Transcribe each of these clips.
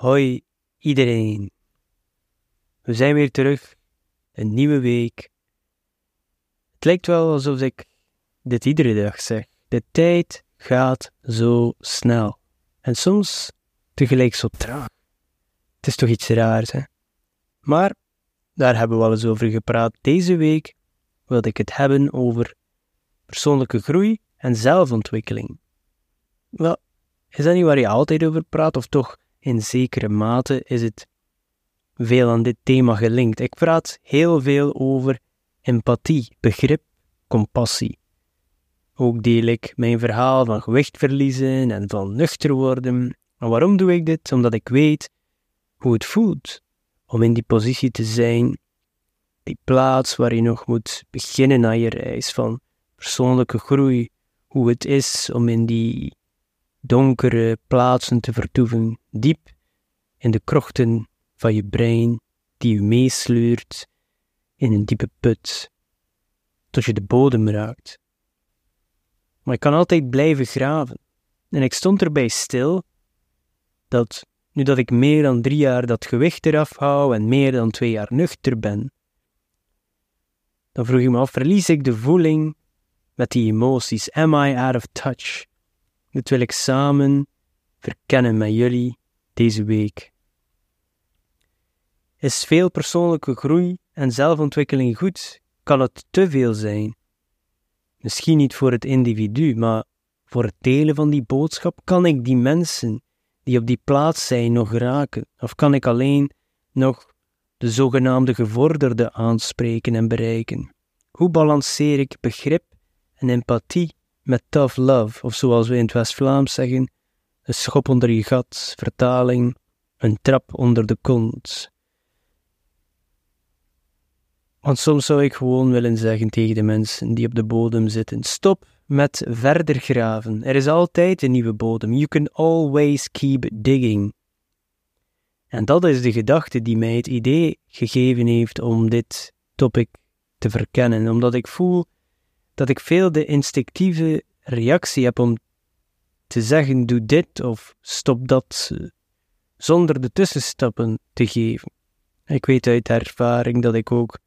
Hoi iedereen, we zijn weer terug, een nieuwe week. Het lijkt wel alsof ik dit iedere dag zeg. De tijd gaat zo snel en soms tegelijk zo traag. Het is toch iets raars, hè? Maar daar hebben we al eens over gepraat. Deze week wilde ik het hebben over persoonlijke groei en zelfontwikkeling. Wel, is dat niet waar je altijd over praat, of toch? In zekere mate is het veel aan dit thema gelinkt. Ik praat heel veel over empathie, begrip, compassie. Ook deel ik mijn verhaal van gewicht verliezen en van nuchter worden. En waarom doe ik dit? Omdat ik weet hoe het voelt om in die positie te zijn, die plaats waar je nog moet beginnen aan je reis van persoonlijke groei, hoe het is om in die donkere plaatsen te vertoeven, diep in de krochten van je brein, die je meesleurt in een diepe put, tot je de bodem raakt. Maar ik kan altijd blijven graven. En ik stond erbij stil, dat nu dat ik meer dan 3 jaar dat gewicht eraf hou en meer dan 2 jaar nuchter ben, dan vroeg ik me af, verlies ik de voeling met die emoties? Am I out of touch? Dit wil ik samen verkennen met jullie deze week. Is veel persoonlijke groei en zelfontwikkeling goed? Kan het te veel zijn? Misschien niet voor het individu, maar voor het delen van die boodschap. Kan ik die mensen die op die plaats zijn nog raken? Of kan ik alleen nog de zogenaamde gevorderde aanspreken en bereiken? Hoe balanceer ik begrip en empathie met tough love, of zoals we in het West-Vlaams zeggen, een schop onder je gat, vertaling, een trap onder de kont. Want soms zou ik gewoon willen zeggen tegen de mensen die op de bodem zitten, stop met verder graven, er is altijd een nieuwe bodem, you can always keep digging. En dat is de gedachte die mij het idee gegeven heeft om dit topic te verkennen, omdat ik voel dat ik veel de instinctieve reactie heb om te zeggen, doe dit of stop dat, zonder de tussenstappen te geven. Ik weet uit ervaring dat ik ook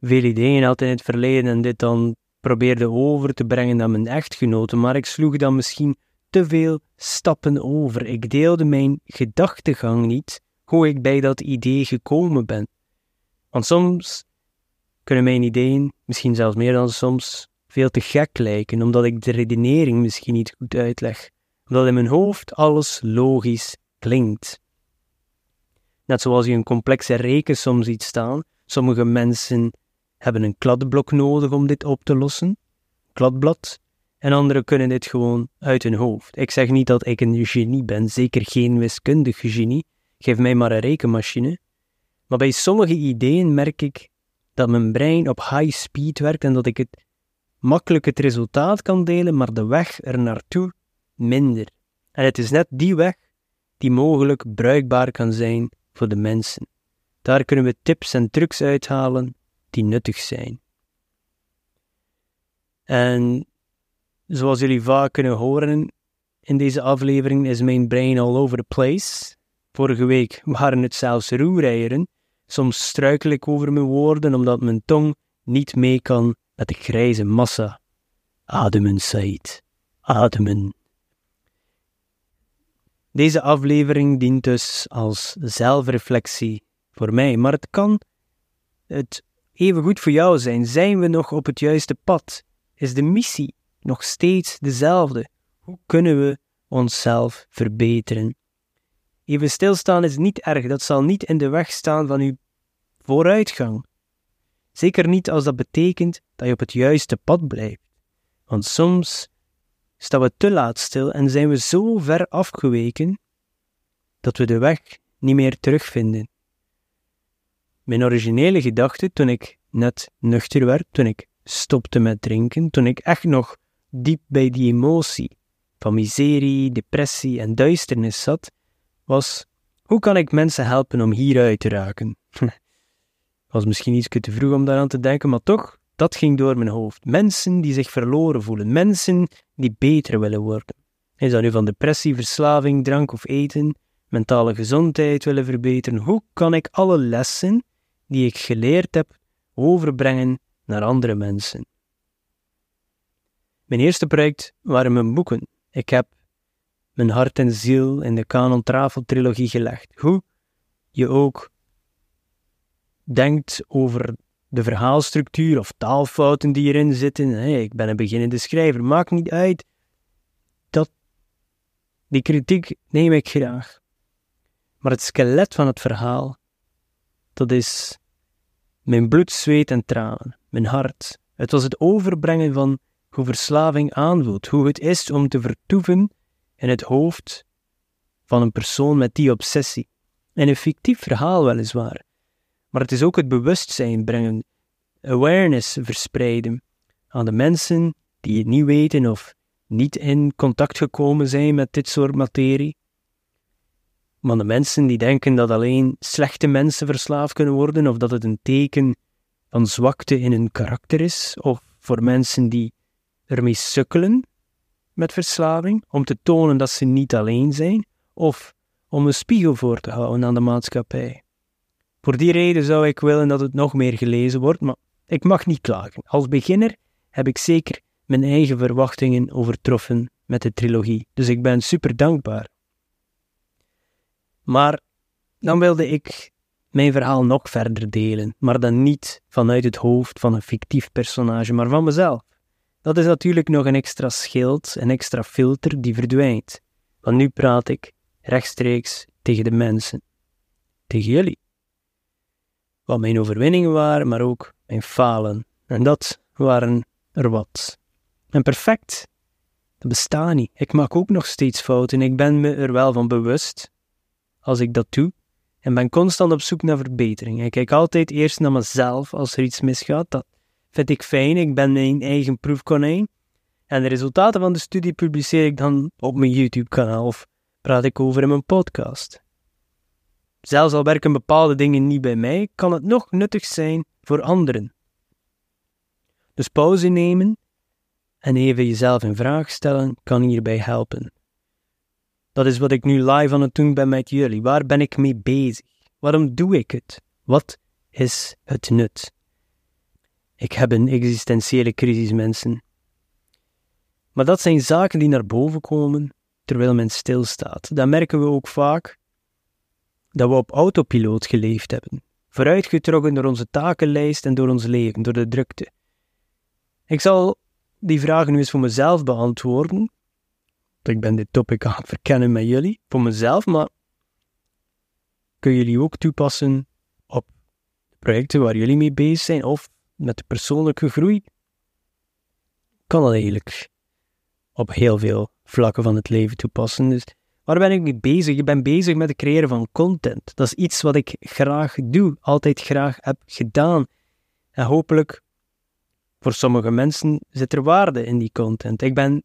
veel ideeën had in het verleden en dit dan probeerde over te brengen aan mijn echtgenoten, maar ik sloeg dan misschien te veel stappen over. Ik deelde mijn gedachtegang niet, hoe ik bij dat idee gekomen ben. Want soms kunnen mijn ideeën, misschien zelfs meer dan soms, veel te gek lijken, omdat ik de redenering misschien niet goed uitleg. Omdat in mijn hoofd alles logisch klinkt. Net zoals je een complexe rekensom ziet staan, sommige mensen hebben een kladblok nodig om dit op te lossen, kladblad, en anderen kunnen dit gewoon uit hun hoofd. Ik zeg niet dat ik een genie ben, zeker geen wiskundig genie, geef mij maar een rekenmachine. Maar bij sommige ideeën merk ik dat mijn brein op high speed werkt en dat ik het makkelijk het resultaat kan delen, maar de weg er naartoe minder. En het is net die weg die mogelijk bruikbaar kan zijn voor de mensen. Daar kunnen we tips en trucs uithalen die nuttig zijn. En zoals jullie vaak kunnen horen in deze aflevering is mijn brein all over the place. Vorige week waren het zelfs roereieren. Soms struikel ik over mijn woorden, omdat mijn tong niet mee kan met de grijze massa. Ademen, Saeed. Ademen. Deze aflevering dient dus als zelfreflectie voor mij, maar het kan het evengoed voor jou zijn. Zijn we nog op het juiste pad? Is de missie nog steeds dezelfde? Hoe kunnen we onszelf verbeteren? Even stilstaan is niet erg, dat zal niet in de weg staan van uw vooruitgang. Zeker niet als dat betekent dat je op het juiste pad blijft. Want soms staan we te laat stil en zijn we zo ver afgeweken dat we de weg niet meer terugvinden. Mijn originele gedachte toen ik net nuchter werd, toen ik stopte met drinken, toen ik echt nog diep bij die emotie van miserie, depressie en duisternis zat, was, hoe kan ik mensen helpen om hieruit te raken? Was misschien iets te vroeg om daaraan te denken, maar toch, dat ging door mijn hoofd. Mensen die zich verloren voelen, mensen die beter willen worden. Is dat nu van depressie, verslaving, drank of eten? mentale gezondheid willen verbeteren. Hoe kan ik alle lessen die ik geleerd heb overbrengen naar andere mensen? Mijn eerste project waren mijn boeken. Ik heb mijn hart en ziel in de Canon Trafel trilogie gelegd. Hoe je ook denkt over de verhaalstructuur of taalfouten die erin zitten. Hey, ik ben een beginnende schrijver, maakt niet uit. Die kritiek neem ik graag. Maar het skelet van het verhaal, dat is mijn bloed, zweet en tranen, mijn hart. Het was het overbrengen van hoe verslaving aanvoelt, hoe het is om te vertoeven in het hoofd van een persoon met die obsessie. En een fictief verhaal weliswaar, maar het is ook het bewustzijn brengen, awareness verspreiden aan de mensen die het niet weten of niet in contact gekomen zijn met dit soort materie. Maar de mensen die denken dat alleen slechte mensen verslaafd kunnen worden, of dat het een teken van zwakte in hun karakter is, of voor mensen die ermee sukkelen met verslaving, om te tonen dat ze niet alleen zijn, of om een spiegel voor te houden aan de maatschappij. Voor die reden zou ik willen dat het nog meer gelezen wordt, maar ik mag niet klagen. Als beginner heb ik zeker mijn eigen verwachtingen overtroffen met de trilogie, dus ik ben super dankbaar. Maar dan wilde ik mijn verhaal nog verder delen, maar dan niet vanuit het hoofd van een fictief personage, maar van mezelf. Dat is natuurlijk nog een extra schild, een extra filter die verdwijnt. Want nu praat ik rechtstreeks tegen de mensen, tegen jullie. Wat mijn overwinningen waren, maar ook mijn falen. En dat waren er wat. En perfect, dat bestaat niet. Ik maak ook nog steeds fouten. Ik ben me er wel van bewust als ik dat doe, en ben constant op zoek naar verbetering. Ik kijk altijd eerst naar mezelf als er iets misgaat. Dat vind ik fijn, ik ben mijn eigen proefkonijn. En de resultaten van de studie publiceer ik dan op mijn YouTube-kanaal of praat ik over in mijn podcast. Zelfs al werken bepaalde dingen niet bij mij, kan het nog nuttig zijn voor anderen. Dus pauze nemen en even jezelf in vraag stellen kan hierbij helpen. Dat is wat ik nu live aan het doen ben met jullie. Waar ben ik mee bezig? Waarom doe ik het? Wat is het nut? Ik heb een existentiële crisis, mensen. Maar dat zijn zaken die naar boven komen terwijl men stilstaat. Dan merken we ook vaak dat we op autopiloot geleefd hebben. Vooruitgetrokken door onze takenlijst en door ons leven, door de drukte. Ik zal die vragen nu eens voor mezelf beantwoorden. Ik ben dit topic aan het verkennen met jullie, voor mezelf, maar kunnen jullie ook toepassen op de projecten waar jullie mee bezig zijn of met de persoonlijke groei? Kan dat eigenlijk op heel veel vlakken van het leven toepassen. Dus waar ben ik mee bezig? Ik ben bezig met het creëren van content. Dat is iets wat ik graag doe, altijd graag heb gedaan. En hopelijk, voor sommige mensen, zit er waarde in die content. Ik ben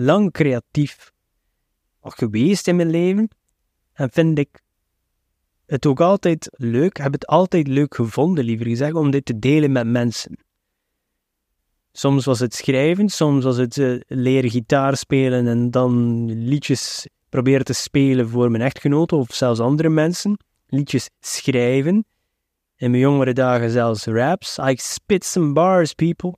lang creatief geweest in mijn leven en vind ik het ook altijd leuk, heb het altijd leuk gevonden, liever gezegd, om dit te delen met mensen. Soms was het schrijven, soms was het leren gitaar spelen en dan liedjes proberen te spelen voor mijn echtgenote of zelfs andere mensen. Liedjes schrijven, in mijn jongere dagen zelfs raps. I spit some bars, people.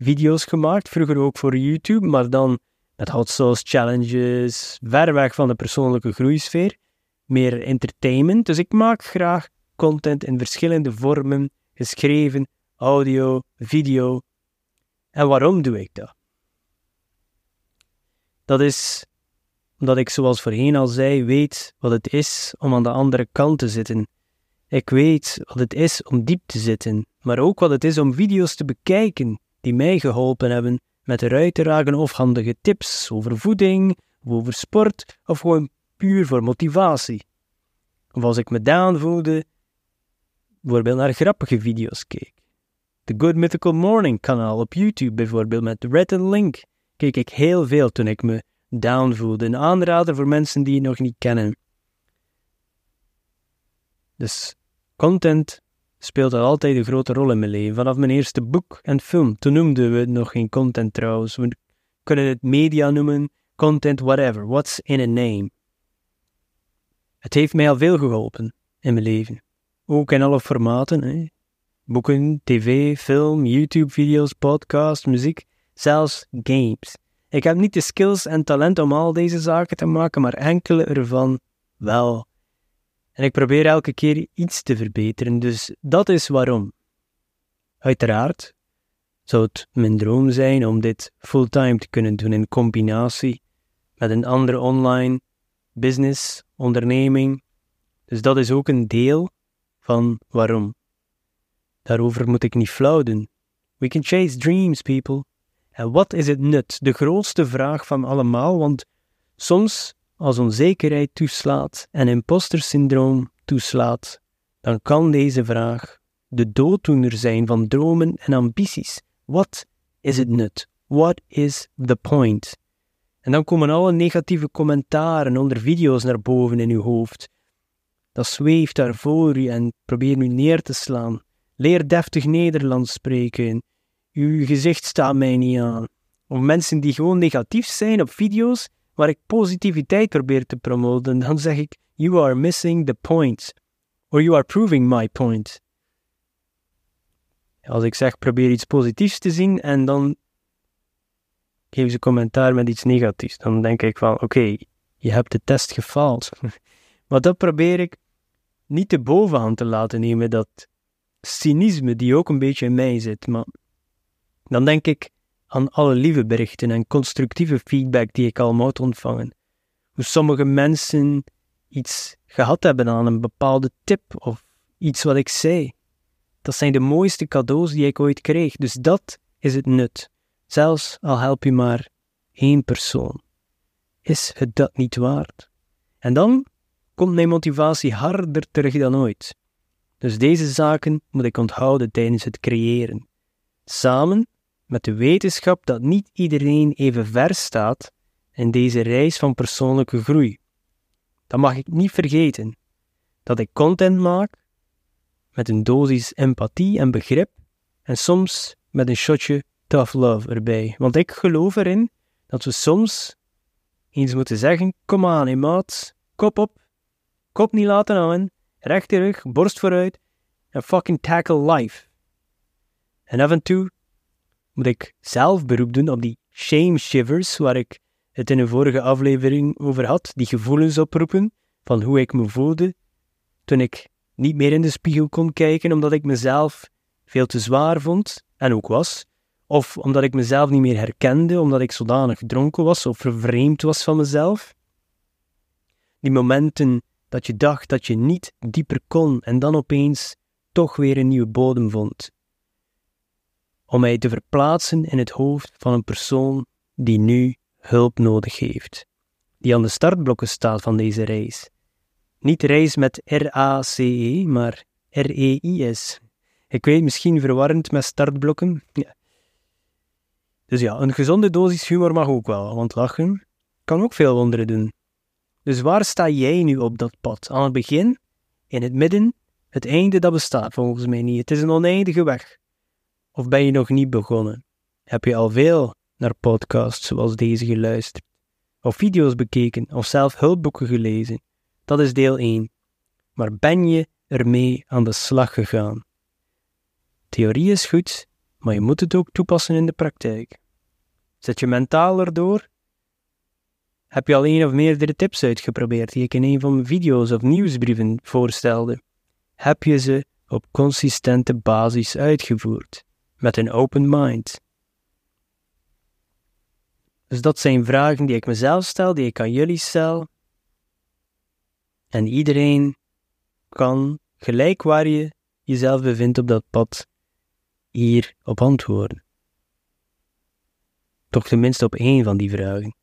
Video's gemaakt, vroeger ook voor YouTube, maar dan met hot sauce challenges, ver weg van de persoonlijke groeisfeer, meer entertainment. Dus ik maak graag content in verschillende vormen, geschreven, audio, video. En waarom doe ik dat? Dat is omdat ik, zoals voorheen al zei, weet wat het is om aan de andere kant te zitten. Ik weet wat het is om diep te zitten, maar ook wat het is om video's te bekijken die mij geholpen hebben met eruit te raken of handige tips over voeding, of over sport, of gewoon puur voor motivatie. Of als ik me down voelde, bijvoorbeeld naar grappige video's keek. The Good Mythical Morning kanaal op YouTube bijvoorbeeld, met Red and Link, keek ik heel veel toen ik me down voelde. Een aanrader voor mensen die het nog niet kennen. Dus content speelt dat altijd een grote rol in mijn leven. Vanaf mijn eerste boek en film. Toen noemden we het nog geen content trouwens. We kunnen het media noemen, content, whatever. What's in a name? Het heeft mij al veel geholpen in mijn leven. Ook in alle formaten, hè. Boeken, tv, film, YouTube-video's, podcast, muziek, zelfs games. Ik heb niet de skills en talent om al deze zaken te maken, maar enkele ervan wel. En ik probeer elke keer iets te verbeteren, dus dat is waarom. Uiteraard zou het mijn droom zijn om dit fulltime te kunnen doen in combinatie met een andere online business, onderneming. Dus dat is ook een deel van waarom. Daarover moet ik niet flauw doen. We can chase dreams, people. En wat is het nut? De grootste vraag van allemaal, want soms als onzekerheid toeslaat en impostersyndroom toeslaat, dan kan deze vraag de dooddoener zijn van dromen en ambities. Wat is het nut? What is the point? En dan komen alle negatieve commentaren onder video's naar boven in uw hoofd. Dat zweeft daar voor u en probeer u neer te slaan. Leer deftig Nederlands spreken. Uw gezicht staat mij niet aan. Of mensen die gewoon negatief zijn op video's waar ik positiviteit probeer te promoten, dan zeg ik, you are missing the point. Or you are proving my point. Als ik zeg, probeer iets positiefs te zien en dan geven ze commentaar met iets negatiefs. Dan denk ik van, oké, je hebt de test gefaald. Maar dat probeer ik niet te bovenhand te laten nemen, dat cynisme die ook een beetje in mij zit. Maar dan denk ik aan alle lieve berichten en constructieve feedback die ik al moet ontvangen. Hoe sommige mensen iets gehad hebben aan een bepaalde tip of iets wat ik zei. Dat zijn de mooiste cadeaus die ik ooit kreeg. Dus dat is het nut. Zelfs al help je maar één persoon. Is het dat niet waard? En dan komt mijn motivatie harder terug dan ooit. Dus deze zaken moet ik onthouden tijdens het creëren. Samen met de wetenschap dat niet iedereen even ver staat in deze reis van persoonlijke groei. Dat mag ik niet vergeten. Dat ik content maak met een dosis empathie en begrip en soms met een shotje tough love erbij. Want ik geloof erin dat we soms eens moeten zeggen, kom aan hé maat, kop op, kop niet laten hangen, recht terug, borst vooruit en fucking tackle life. En af en toe moet ik zelf beroep doen op die shame shivers waar ik het in een vorige aflevering over had, die gevoelens oproepen van hoe ik me voelde toen ik niet meer in de spiegel kon kijken omdat ik mezelf veel te zwaar vond, en ook was, of omdat ik mezelf niet meer herkende omdat ik zodanig dronken was of vervreemd was van mezelf. Die momenten dat je dacht dat je niet dieper kon en dan opeens toch weer een nieuwe bodem vond. Om mij te verplaatsen in het hoofd van een persoon die nu hulp nodig heeft. Die aan de startblokken staat van deze reis. Niet reis met R-A-C-E, maar R-E-I-S. Ik weet, misschien verwarrend met startblokken. Ja. Dus ja, een gezonde dosis humor mag ook wel, want lachen kan ook veel wonderen doen. Dus waar sta jij nu op dat pad? Aan het begin, in het midden, het einde, dat bestaat volgens mij niet. Het is een oneindige weg. Of ben je nog niet begonnen? Heb je al veel naar podcasts zoals deze geluisterd? Of video's bekeken? Of zelf hulpboeken gelezen? Dat is deel 1. Maar ben je ermee aan de slag gegaan? Theorie is goed, maar je moet het ook toepassen in de praktijk. Zet je mentaal erdoor? Heb je al één of meerdere tips uitgeprobeerd die ik in een van mijn video's of nieuwsbrieven voorstelde? Heb je ze op consistente basis uitgevoerd? Met een open mind. Dus dat zijn vragen die ik mezelf stel, die ik aan jullie stel. En iedereen kan, gelijk waar je jezelf bevindt op dat pad, hier op antwoorden. Toch tenminste op één van die vragen.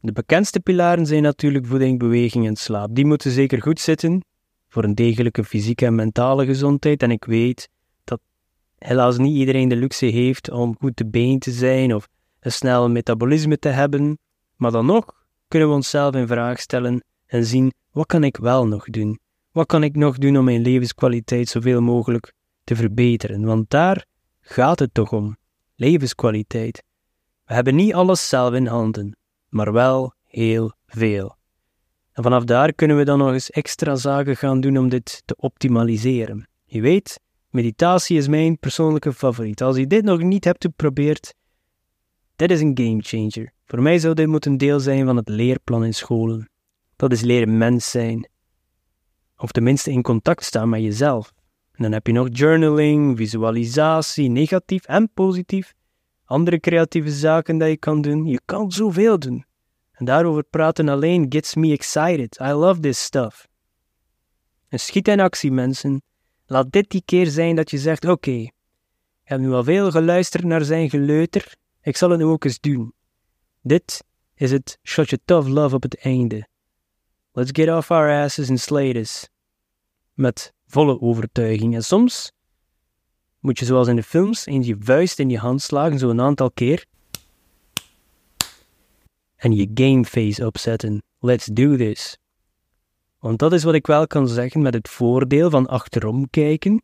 De bekendste pilaren zijn natuurlijk voeding, beweging en slaap. Die moeten zeker goed zitten voor een degelijke fysieke en mentale gezondheid. En ik weet dat helaas niet iedereen de luxe heeft om goed te been te zijn of een snel metabolisme te hebben. Maar dan nog kunnen we onszelf in vraag stellen en zien, wat kan ik wel nog doen? Wat kan ik nog doen om mijn levenskwaliteit zoveel mogelijk te verbeteren? Want daar gaat het toch om. Levenskwaliteit. We hebben niet alles zelf in handen, maar wel heel veel. En vanaf daar kunnen we dan nog eens extra zaken gaan doen om dit te optimaliseren. Je weet, meditatie is mijn persoonlijke favoriet. Als je dit nog niet hebt geprobeerd, dit is een gamechanger. Voor mij zou dit moeten deel zijn van het leerplan in scholen. Dat is leren mens zijn. Of tenminste in contact staan met jezelf. En dan heb je nog journaling, visualisatie, negatief en positief. Andere creatieve zaken dat je kan doen. Je kan zoveel doen. En daarover praten alleen gets me excited. I love this stuff. En schiet in actie, mensen. Laat dit die keer zijn dat je zegt, oké, ik heb nu al veel geluisterd naar zijn geleuter. Ik zal het nu ook eens doen. Dit is het shotje tough love op het einde. Let's get off our asses and slay this. Met volle overtuiging. En soms moet je zoals in de films eens je vuist in je hand slagen, zo een aantal keer. En je game face opzetten. Let's do this. Want dat is wat ik wel kan zeggen met het voordeel van achterom kijken.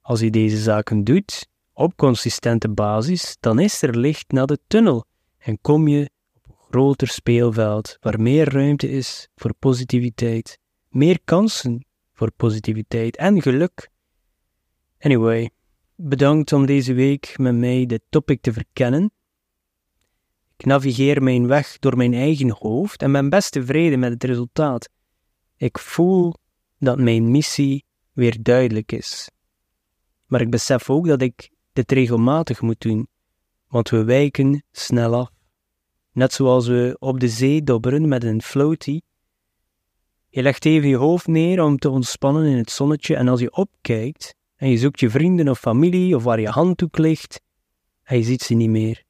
Als je deze zaken doet, op consistente basis, dan is er licht naar de tunnel. En kom je op een groter speelveld, waar meer ruimte is voor positiviteit. Meer kansen voor positiviteit en geluk. Anyway, bedankt om deze week met mij dit topic te verkennen. Ik navigeer mijn weg door mijn eigen hoofd en ben best tevreden met het resultaat. Ik voel dat mijn missie weer duidelijk is. Maar ik besef ook dat ik dit regelmatig moet doen, want we wijken snel af. Net zoals we op de zee dobberen met een floatie. Je legt even je hoofd neer om te ontspannen in het zonnetje en als je opkijkt en je zoekt je vrienden of familie of waar je handdoek ligt en je ziet ze niet meer.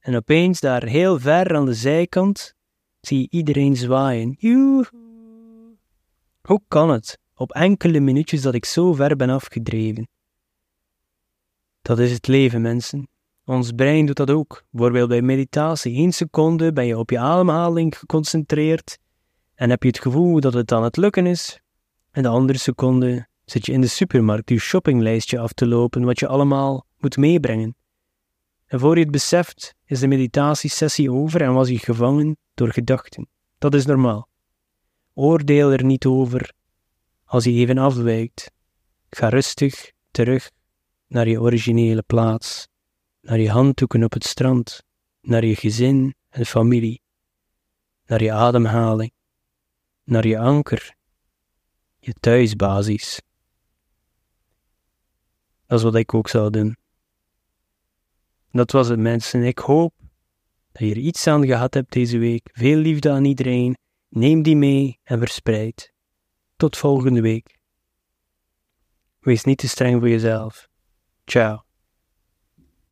En opeens daar heel ver aan de zijkant zie je iedereen zwaaien. Joehoe! Hoe kan het? Op enkele minuutjes dat ik zo ver ben afgedreven. Dat is het leven, mensen. Ons brein doet dat ook. Bijvoorbeeld bij meditatie. 1 seconde ben je op je ademhaling geconcentreerd en heb je het gevoel dat het aan het lukken is. En de andere seconde zit je in de supermarkt je shoppinglijstje af te lopen wat je allemaal moet meebrengen. En voor je het beseft is de meditatiesessie over en was je gevangen door gedachten. Dat is normaal. Oordeel er niet over als je even afwijkt. Ga rustig terug naar je originele plaats, naar je handdoeken op het strand, naar je gezin en familie, naar je ademhaling, naar je anker, je thuisbasis. Dat is wat ik ook zou doen. Dat was het, mensen. Ik hoop dat je er iets aan gehad hebt deze week. Veel liefde aan iedereen. Neem die mee en verspreid. Tot volgende week. Wees niet te streng voor jezelf. Ciao.